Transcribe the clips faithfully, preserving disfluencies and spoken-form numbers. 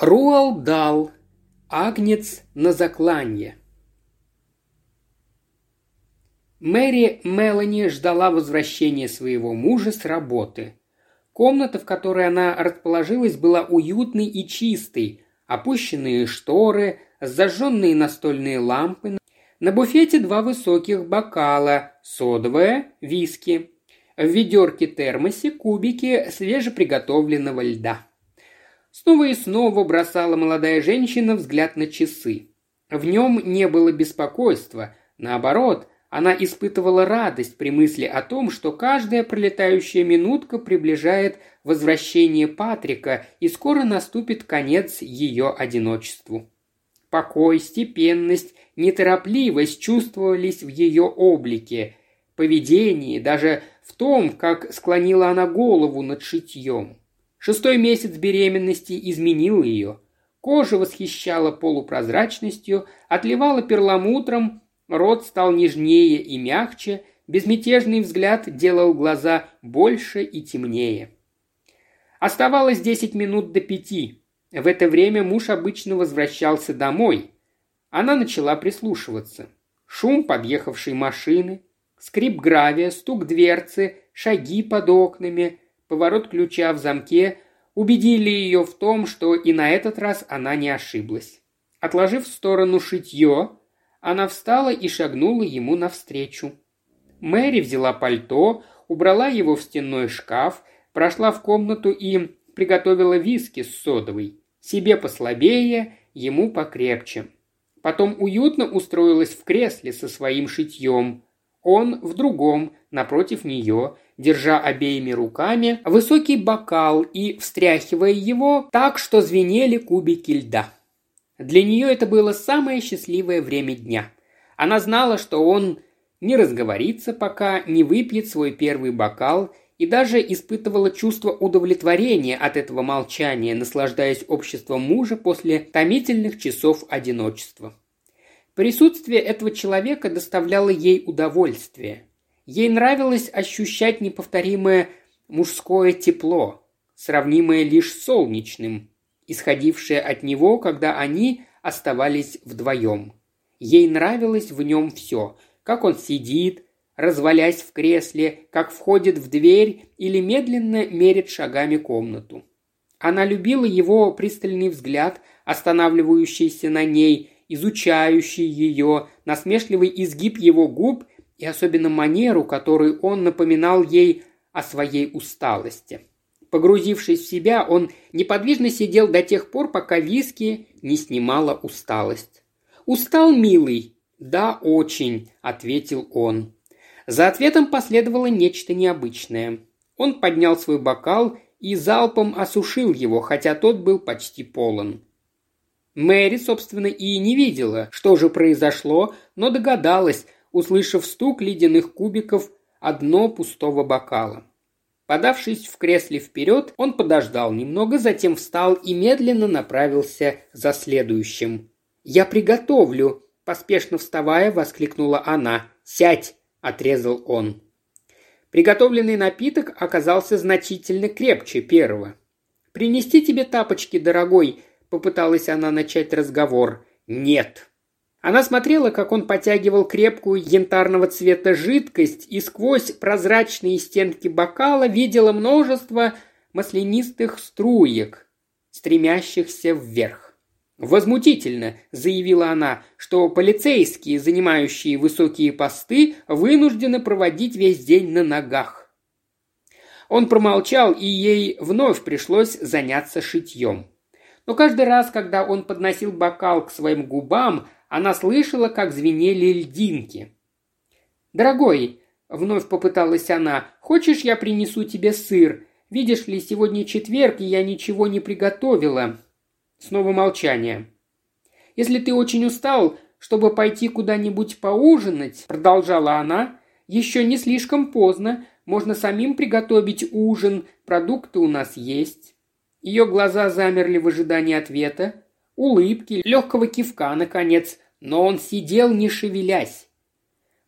Руал Дал. Агнец на заклание. Мэри Мэлони ждала возвращения своего мужа с работы. Комната, в которой она расположилась, была уютной и чистой. Опущенные шторы, зажженные настольные лампы. На буфете два высоких бокала, содовое, виски. В ведерке-термосе кубики свежеприготовленного льда. Снова и снова бросала молодая женщина взгляд на часы. В нем не было беспокойства. Наоборот, она испытывала радость при мысли о том, что каждая пролетающая минутка приближает возвращение Патрика, и скоро наступит конец ее одиночеству. Покой, степенность, неторопливость чувствовались в ее облике, поведении, даже в том, как склонила она голову над шитьем. Шестой месяц беременности изменил ее. Кожа восхищала полупрозрачностью, отливала перламутром, рот стал нежнее и мягче, безмятежный взгляд делал глаза больше и темнее. Оставалось десять минут до пяти. В это время муж обычно возвращался домой. Она начала прислушиваться. Шум подъехавшей машины, скрип гравия, стук дверцы, шаги под окнами, поворот ключа в замке убедили ее в том, что и на этот раз она не ошиблась. Отложив в сторону шитье, она встала и шагнула ему навстречу. Мэри взяла пальто, убрала его в стенной шкаф, прошла в комнату и приготовила виски с содовой. Себе послабее, ему покрепче. Потом уютно устроилась в кресле со своим шитьем. Он в другом, напротив нее, держа обеими руками высокий бокал и встряхивая его так, что звенели кубики льда. Для нее это было самое счастливое время дня. Она знала, что он не разговорится, пока не выпьет свой первый бокал, и даже испытывала чувство удовлетворения от этого молчания, наслаждаясь обществом мужа после томительных часов одиночества. Присутствие этого человека доставляло ей удовольствие. Ей нравилось ощущать неповторимое мужское тепло, сравнимое лишь с солнечным, исходившее от него, когда они оставались вдвоем. Ей нравилось в нем все, как он сидит, развалясь в кресле, как входит в дверь или медленно мерит шагами комнату. Она любила его пристальный взгляд, останавливающийся на ней, изучающий ее, насмешливый изгиб его губ и особенно манеру, которой он напоминал ей о своей усталости. Погрузившись в себя, он неподвижно сидел до тех пор, пока виски не снимала усталость. «Устал, милый?» «Да, очень», — ответил он. За ответом последовало нечто необычное. Он поднял свой бокал и залпом осушил его, хотя тот был почти полон. Мэри, собственно, и не видела, что же произошло, но догадалась, услышав стук ледяных кубиков о дно пустого бокала. Подавшись в кресле вперед, он подождал немного, затем встал и медленно направился за следующим. «Я приготовлю!» – поспешно вставая, воскликнула она. «Сядь!» – отрезал он. Приготовленный напиток оказался значительно крепче первого. «Принести тебе тапочки, дорогой!» – попыталась она начать разговор. «Нет!» Она смотрела, как он потягивал крепкую янтарного цвета жидкость, и сквозь прозрачные стенки бокала видела множество маслянистых струек, стремящихся вверх. «Возмутительно», — заявила она, — «что полицейские, занимающие высокие посты, вынуждены проводить весь день на ногах». Он промолчал, и ей вновь пришлось заняться шитьем. Но каждый раз, когда он подносил бокал к своим губам, она слышала, как звенели льдинки. «Дорогой», — вновь попыталась она, — «хочешь, я принесу тебе сыр? Видишь ли, сегодня четверг, и я ничего не приготовила». Снова молчание. «Если ты очень устал, чтобы пойти куда-нибудь поужинать», — продолжала она, — «еще не слишком поздно, можно самим приготовить ужин, продукты у нас есть». Ее глаза замерли в ожидании ответа, улыбки, легкого кивка, наконец, но он сидел, не шевелясь.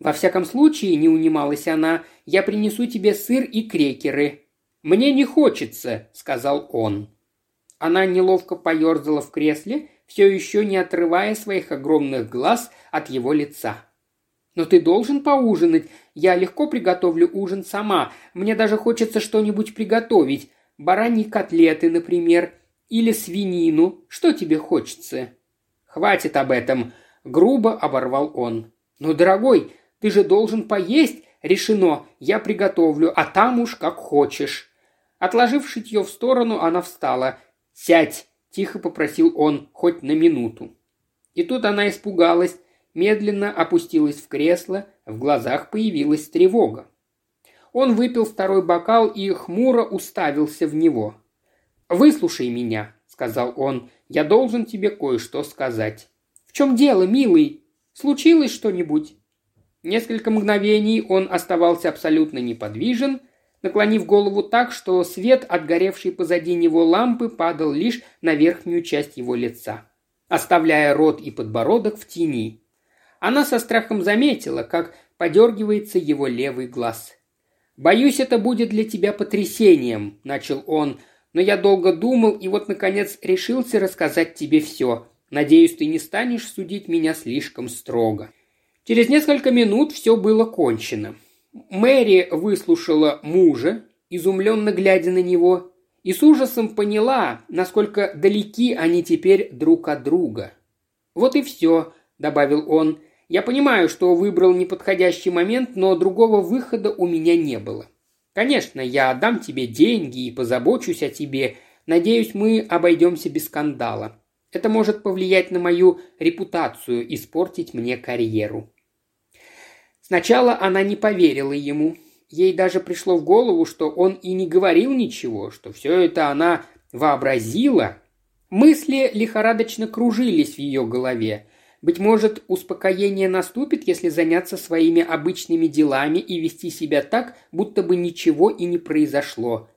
«Во всяком случае, — не унималась она, — я принесу тебе сыр и крекеры». «Мне не хочется», — сказал он. Она неловко поерзала в кресле, все еще не отрывая своих огромных глаз от его лица. «Но ты должен поужинать. Я легко приготовлю ужин сама. Мне даже хочется что-нибудь приготовить. Бараньи котлеты, например, или свинину. Что тебе хочется?» «Хватит об этом», — грубо оборвал он. «Но, дорогой, ты же должен поесть. Решено, я приготовлю, а там уж как хочешь». Отложив шитье в сторону, она встала. «Сядь», — тихо попросил он, — «хоть на минуту». И тут она испугалась, медленно опустилась в кресло, в глазах появилась тревога. Он выпил второй бокал и хмуро уставился в него. «Выслушай меня», — сказал он, — «я должен тебе кое-что сказать». «В чем дело, милый? Случилось что-нибудь?» Несколько мгновений он оставался абсолютно неподвижен, наклонив голову так, что свет, отгоревший позади него лампы, падал лишь на верхнюю часть его лица, оставляя рот и подбородок в тени. Она со страхом заметила, как подергивается его левый глаз. «Боюсь, это будет для тебя потрясением», — начал он, «но я долго думал и вот, наконец, решился рассказать тебе все. Надеюсь, ты не станешь судить меня слишком строго». Через несколько минут все было кончено. Мэри выслушала мужа, изумленно глядя на него, и с ужасом поняла, насколько далеки они теперь друг от друга. «Вот и все», — добавил он. «Я понимаю, что выбрал неподходящий момент, но другого выхода у меня не было. Конечно, я отдам тебе деньги и позабочусь о тебе. Надеюсь, мы обойдемся без скандала. Это может повлиять на мою репутацию, испортить мне карьеру». Сначала она не поверила ему. Ей даже пришло в голову, что он и не говорил ничего, что все это она вообразила. Мысли лихорадочно кружились в ее голове. Быть может, успокоение наступит, если заняться своими обычными делами и вести себя так, будто бы ничего и не произошло.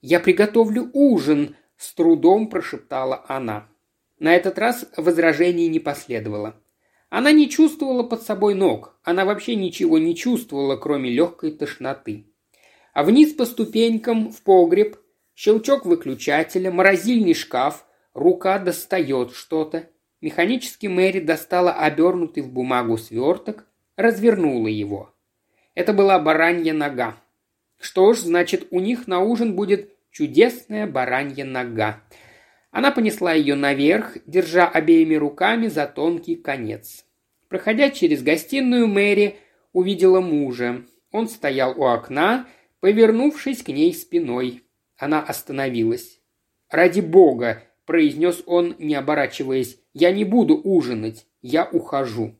«Я приготовлю ужин», — с трудом прошептала она. На этот раз возражений не последовало. Она не чувствовала под собой ног, она вообще ничего не чувствовала, кроме легкой тошноты. А вниз по ступенькам, в погреб, щелчок выключателя, морозильный шкаф, рука достает что-то. Механически Мэри достала обернутый в бумагу сверток, развернула его. Это была баранья нога. Что ж, значит, у них на ужин будет чудесная баранья нога. Она понесла ее наверх, держа обеими руками за тонкий конец. Проходя через гостиную, Мэри увидела мужа. Он стоял у окна, повернувшись к ней спиной. Она остановилась. «Ради бога», — произнес он, не оборачиваясь, — «я не буду ужинать, я ухожу».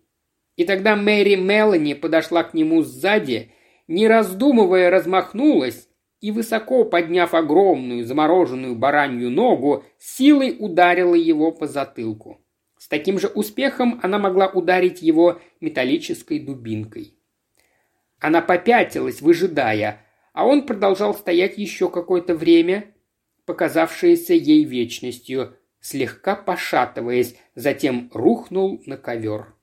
И тогда Мэри Мэлони подошла к нему сзади, не раздумывая размахнулась, и, высоко подняв огромную замороженную баранью ногу, силой ударила его по затылку. С таким же успехом она могла ударить его металлической дубинкой. Она попятилась, выжидая, а он продолжал стоять еще какое-то время, показавшееся ей вечностью, слегка пошатываясь, затем рухнул на ковер.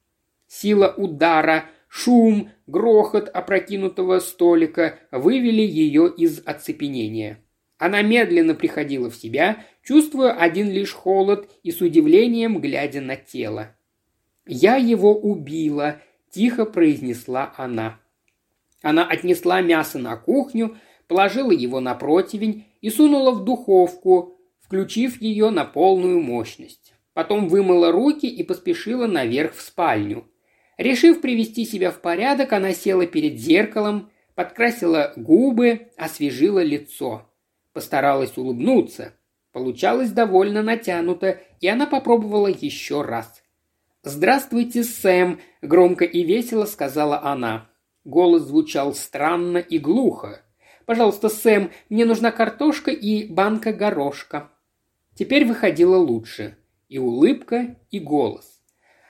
Сила удара, шум, грохот опрокинутого столика вывели ее из оцепенения. Она медленно приходила в себя, чувствуя один лишь холод и с удивлением глядя на тело. «Я его убила», – тихо произнесла она. Она отнесла мясо на кухню, положила его на противень и сунула в духовку, включив ее на полную мощность. Потом вымыла руки и поспешила наверх в спальню. Решив привести себя в порядок, она села перед зеркалом, подкрасила губы, освежила лицо. Постаралась улыбнуться. Получалось довольно натянуто, и она попробовала еще раз. «Здравствуйте, Сэм», — громко и весело сказала она. Голос звучал странно и глухо. «Пожалуйста, Сэм, мне нужна картошка и банка горошка». Теперь выходило лучше. И улыбка, и голос.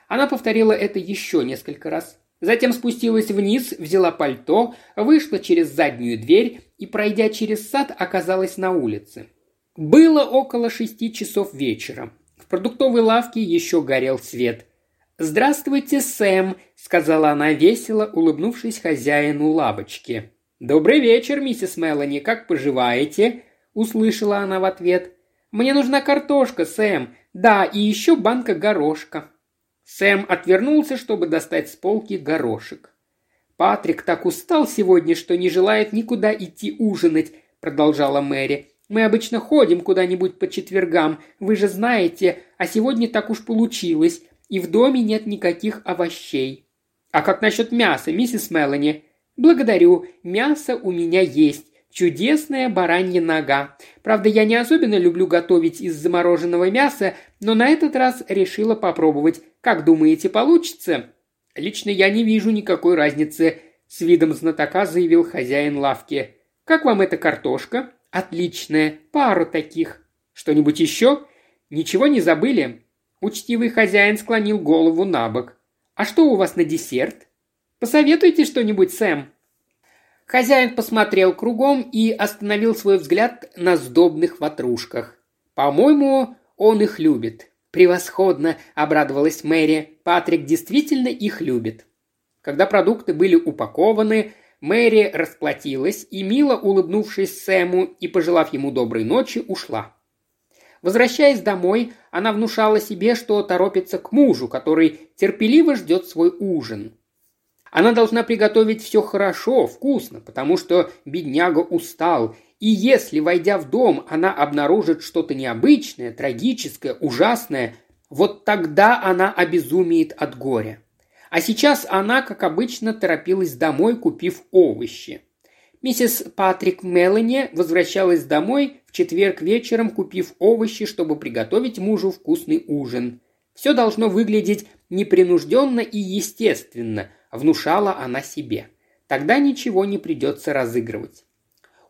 Она повторила это еще несколько раз. Затем спустилась вниз, взяла пальто, вышла через заднюю дверь и, пройдя через сад, оказалась на улице. Было около шести часов вечера. В продуктовой лавке еще горел свет. «Здравствуйте, Сэм», — сказала она весело, улыбнувшись хозяину лавочки. «Добрый вечер, миссис Мелони, как поживаете?» — услышала она в ответ. «Мне нужна картошка, Сэм. Да, и еще банка горошка». Сэм отвернулся, чтобы достать с полки горошек. «Патрик так устал сегодня, что не желает никуда идти ужинать», – продолжала Мэри. «Мы обычно ходим куда-нибудь по четвергам, вы же знаете, а сегодня так уж получилось, и в доме нет никаких овощей». «А как насчет мяса, миссис Мелони?» «Благодарю, мясо у меня есть. Чудесная баранья нога. Правда, я не особенно люблю готовить из замороженного мяса, но на этот раз решила попробовать. Как думаете, получится?» «Лично я не вижу никакой разницы», – с видом знатока заявил хозяин лавки. «Как вам эта картошка?» «Отличная. Пару таких». «Что-нибудь еще? Ничего не забыли?» Учтивый хозяин склонил голову на бок. «А что у вас на десерт?» «Посоветуйте что-нибудь, Сэм». Хозяин посмотрел кругом и остановил свой взгляд на сдобных ватрушках. «По-моему, он их любит». «Превосходно!» – обрадовалась Мэри. «Патрик действительно их любит». Когда продукты были упакованы, Мэри расплатилась и, мило улыбнувшись Сэму и пожелав ему доброй ночи, ушла. Возвращаясь домой, она внушала себе, что торопится к мужу, который терпеливо ждет свой ужин. Она должна приготовить все хорошо, вкусно, потому что бедняга устал. И если, войдя в дом, она обнаружит что-то необычное, трагическое, ужасное, вот тогда она обезумеет от горя. А сейчас она, как обычно, торопилась домой, купив овощи. Миссис Патрик Мелони возвращалась домой в четверг вечером, купив овощи, чтобы приготовить мужу вкусный ужин. Все должно выглядеть непринужденно и естественно, внушала она себе. Тогда ничего не придется разыгрывать.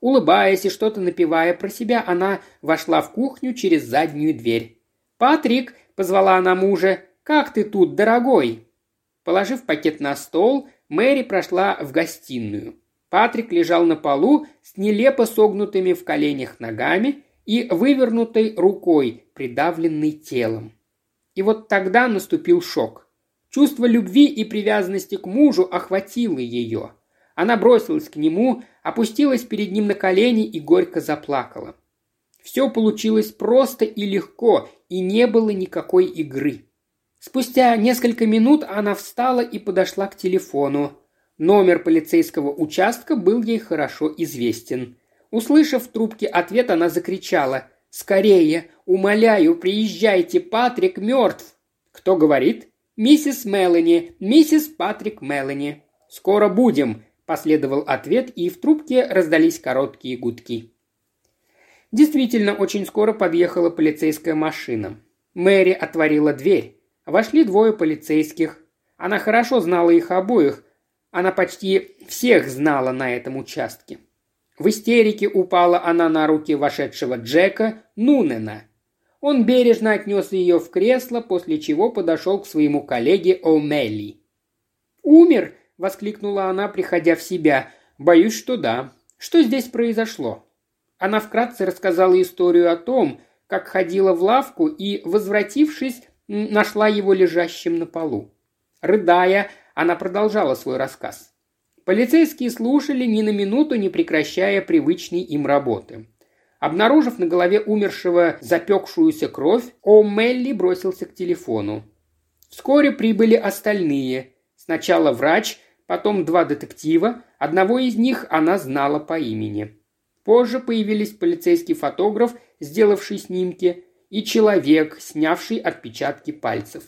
Улыбаясь и что-то напевая про себя, она вошла в кухню через заднюю дверь. «Патрик!» – позвала она мужа. «Как ты тут, дорогой?» Положив пакет на стол, Мэри прошла в гостиную. Патрик лежал на полу с нелепо согнутыми в коленях ногами и вывернутой рукой, придавленной телом. И вот тогда наступил шок. Чувство любви и привязанности к мужу охватило ее. Она бросилась к нему, опустилась перед ним на колени и горько заплакала. Все получилось просто и легко, и не было никакой игры. Спустя несколько минут она встала и подошла к телефону. Номер полицейского участка был ей хорошо известен. Услышав в трубке ответ, она закричала: «Скорее! Умоляю, приезжайте! Патрик мертв!» «Кто говорит?» «Миссис Мелони! Миссис Патрик Мелони!» «Скоро будем!» – последовал ответ, и в трубке раздались короткие гудки. Действительно, очень скоро подъехала полицейская машина. Мэри отворила дверь. Вошли двое полицейских. Она хорошо знала их обоих. Она почти всех знала на этом участке. В истерике упала она на руки вошедшего Джека Нунана. Он бережно отнес ее в кресло, после чего подошел к своему коллеге О'Мэлли. «Умер?» – воскликнула она, приходя в себя. «Боюсь, что да. Что здесь произошло?» Она вкратце рассказала историю о том, как ходила в лавку и, возвратившись, нашла его лежащим на полу. Рыдая, она продолжала свой рассказ. Полицейские слушали ни на минуту, не прекращая привычной им работы. Обнаружив на голове умершего запекшуюся кровь, О'Мэлли бросился к телефону. Вскоре прибыли остальные. Сначала врач, потом два детектива, одного из них она знала по имени. Позже появились полицейский фотограф, сделавший снимки, и человек, снявший отпечатки пальцев.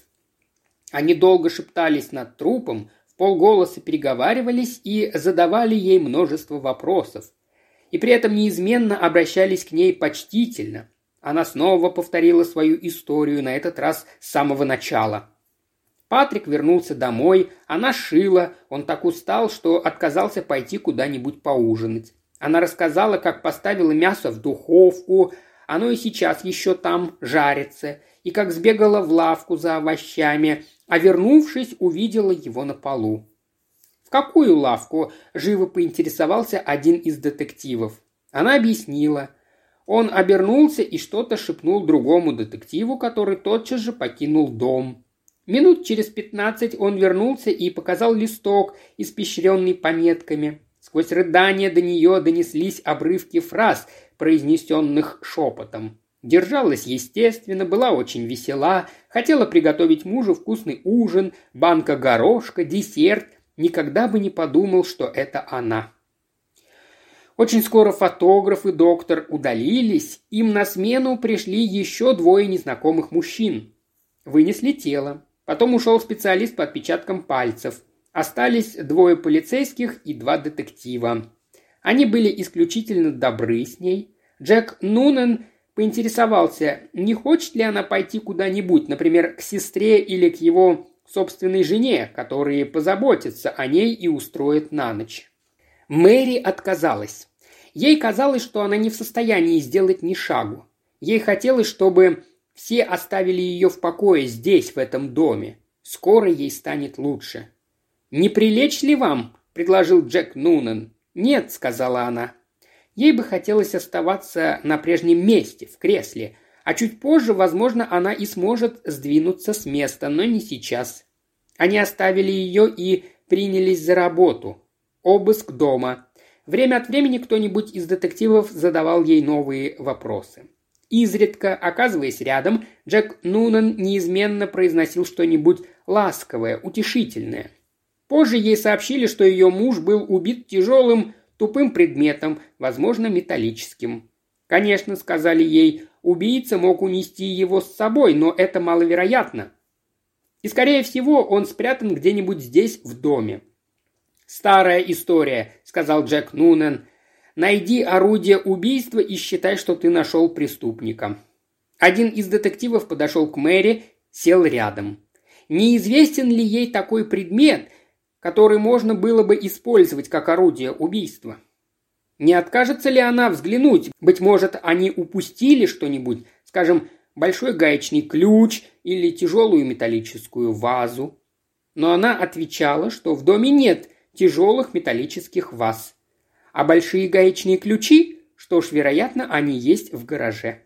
Они долго шептались над трупом, вполголоса переговаривались и задавали ей множество вопросов. И при этом неизменно обращались к ней почтительно. Она снова повторила свою историю, на этот раз с самого начала. Патрик вернулся домой, она шила, он так устал, что отказался пойти куда-нибудь поужинать. Она рассказала, как поставила мясо в духовку, оно и сейчас еще там жарится, и как сбегала в лавку за овощами, а вернувшись, увидела его на полу. «В какую лавку?» – живо поинтересовался один из детективов. Она объяснила. Он обернулся и что-то шепнул другому детективу, который тотчас же покинул дом. Минут через пятнадцать он вернулся и показал листок, испещренный пометками. Сквозь рыдания до нее донеслись обрывки фраз, произнесенных шепотом. Держалась естественно, была очень весела, хотела приготовить мужу вкусный ужин, банка горошка, десерт. Никогда бы не подумал, что это она. Очень скоро фотограф и доктор удалились, им на смену пришли еще двое незнакомых мужчин. Вынесли тело. Потом ушел специалист по отпечаткам пальцев. Остались двое полицейских и два детектива. Они были исключительно добры с ней. Джек Нунан поинтересовался, не хочет ли она пойти куда-нибудь, например, к сестре или к его собственной жене, которые позаботятся о ней и устроят на ночь. Мэри отказалась. Ей казалось, что она не в состоянии сделать ни шагу. Ей хотелось, чтобы все оставили ее в покое здесь, в этом доме. Скоро ей станет лучше. «Не прилечь ли вам?» – предложил Джек Нунан. «Нет», – сказала она. Ей бы хотелось оставаться на прежнем месте, в кресле, а чуть позже, возможно, она и сможет сдвинуться с места, но не сейчас. Они оставили ее и принялись за работу. Обыск дома. Время от времени кто-нибудь из детективов задавал ей новые вопросы. Изредка, оказываясь рядом, Джек Нунан неизменно произносил что-нибудь ласковое, утешительное. Позже ей сообщили, что ее муж был убит тяжелым, тупым предметом, возможно, металлическим. Конечно, сказали ей, убийца мог унести его с собой, но это маловероятно. И, скорее всего, он спрятан где-нибудь здесь, в доме. «Старая история», — сказал Джек Нунан. «Найди орудие убийства и считай, что ты нашел преступника». Один из детективов подошел к Мэри, сел рядом. Неизвестен ли ей такой предмет, который можно было бы использовать как орудие убийства? Не откажется ли она взглянуть? Быть может, они упустили что-нибудь, скажем, большой гаечный ключ или тяжелую металлическую вазу. Но она отвечала, что в доме нет тяжелых металлических ваз. А большие гаечные ключи, что ж, вероятно, они есть в гараже.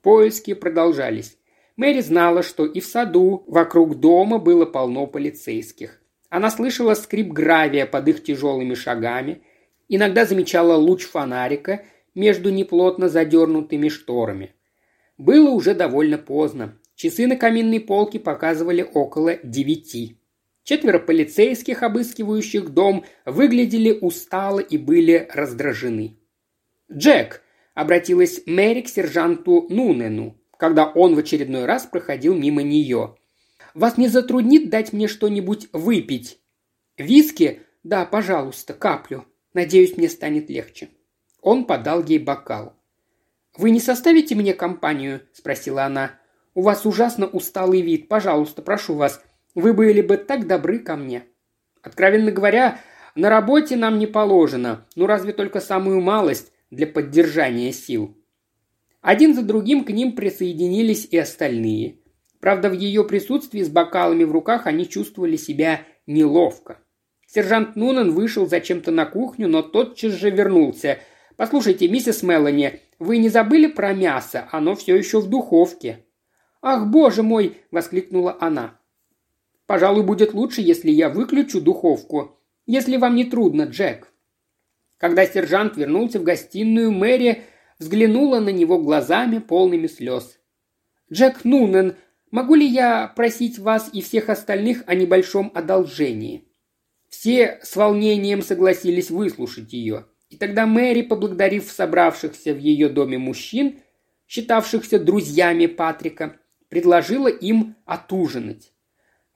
Поиски продолжались. Мэри знала, что и в саду вокруг дома было полно полицейских. Она слышала скрип гравия под их тяжелыми шагами, иногда замечала луч фонарика между неплотно задернутыми шторами. Было уже довольно поздно. Часы на каминной полке показывали около девяти. Четверо полицейских, обыскивающих дом, выглядели устало и были раздражены. «Джек!» – обратилась Мэри к сержанту Нунену, когда он в очередной раз проходил мимо нее. «Вас не затруднит дать мне что-нибудь выпить?» «Виски? Да, пожалуйста, каплю. Надеюсь, мне станет легче». Он подал ей бокал. «Вы не составите мне компанию?» – спросила она. «У вас ужасно усталый вид. Пожалуйста, прошу вас. Вы были бы так добры ко мне». «Откровенно говоря, на работе нам не положено. Ну, разве только самую малость для поддержания сил». Один за другим к ним присоединились и остальные. Правда, в ее присутствии с бокалами в руках они чувствовали себя неловко. Сержант Нунан вышел зачем-то на кухню, но тотчас же вернулся. «Послушайте, миссис Мелони, вы не забыли про мясо? Оно все еще в духовке». «Ах, боже мой!» – воскликнула она. «Пожалуй, будет лучше, если я выключу духовку. Если вам не трудно, Джек». Когда сержант вернулся в гостиную, Мэри взглянула на него глазами, полными слез. «Джек Нунан, могу ли я просить вас и всех остальных о небольшом одолжении?» Все с волнением согласились выслушать ее. И тогда Мэри, поблагодарив собравшихся в ее доме мужчин, считавшихся друзьями Патрика, предложила им отужинать.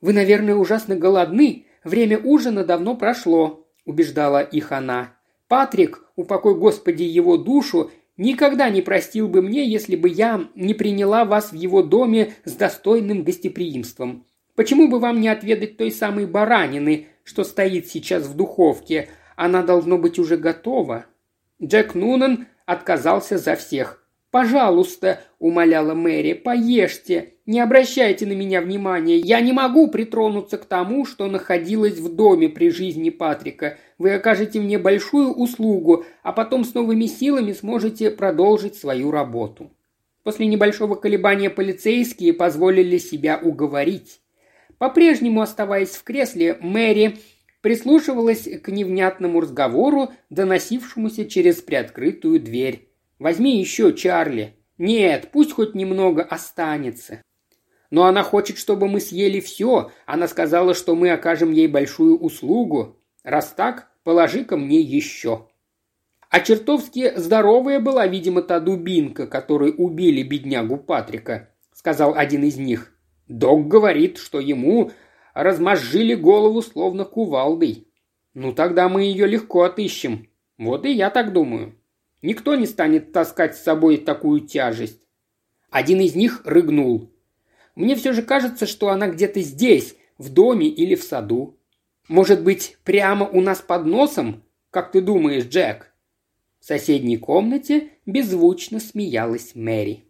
«Вы, наверное, ужасно голодны. Время ужина давно прошло», – убеждала их она. «Патрик, упокой Господи его душу, никогда не простил бы мне, если бы я не приняла вас в его доме с достойным гостеприимством. Почему бы вам не отведать той самой баранины, что стоит сейчас в духовке? Она, должно быть, уже готова». Джек Нунан отказался за всех. «Пожалуйста», – умоляла Мэри, – «поешьте. Не обращайте на меня внимания. Я не могу притронуться к тому, что находилось в доме при жизни Патрика. Вы окажете мне большую услугу, а потом с новыми силами сможете продолжить свою работу». После небольшого колебания полицейские позволили себя уговорить. По-прежнему, оставаясь в кресле, Мэри прислушивалась к невнятному разговору, доносившемуся через приоткрытую дверь. «Возьми еще, Чарли. Нет, пусть хоть немного останется. Но она хочет, чтобы мы съели все. Она сказала, что мы окажем ей большую услугу. Раз так, положи-ка мне еще. А чертовски здоровая была, видимо, та дубинка, которой убили беднягу Патрика, сказал один из них. Док говорит, что ему размозжили голову словно кувалдой. Ну тогда мы ее легко отыщем. Вот и я так думаю. Никто не станет таскать с собой такую тяжесть. Один из них рыгнул. Мне все же кажется, что она где-то здесь, в доме или в саду. Может быть, прямо у нас под носом? Как ты думаешь, Джек? В соседней комнате беззвучно смеялась Мэри.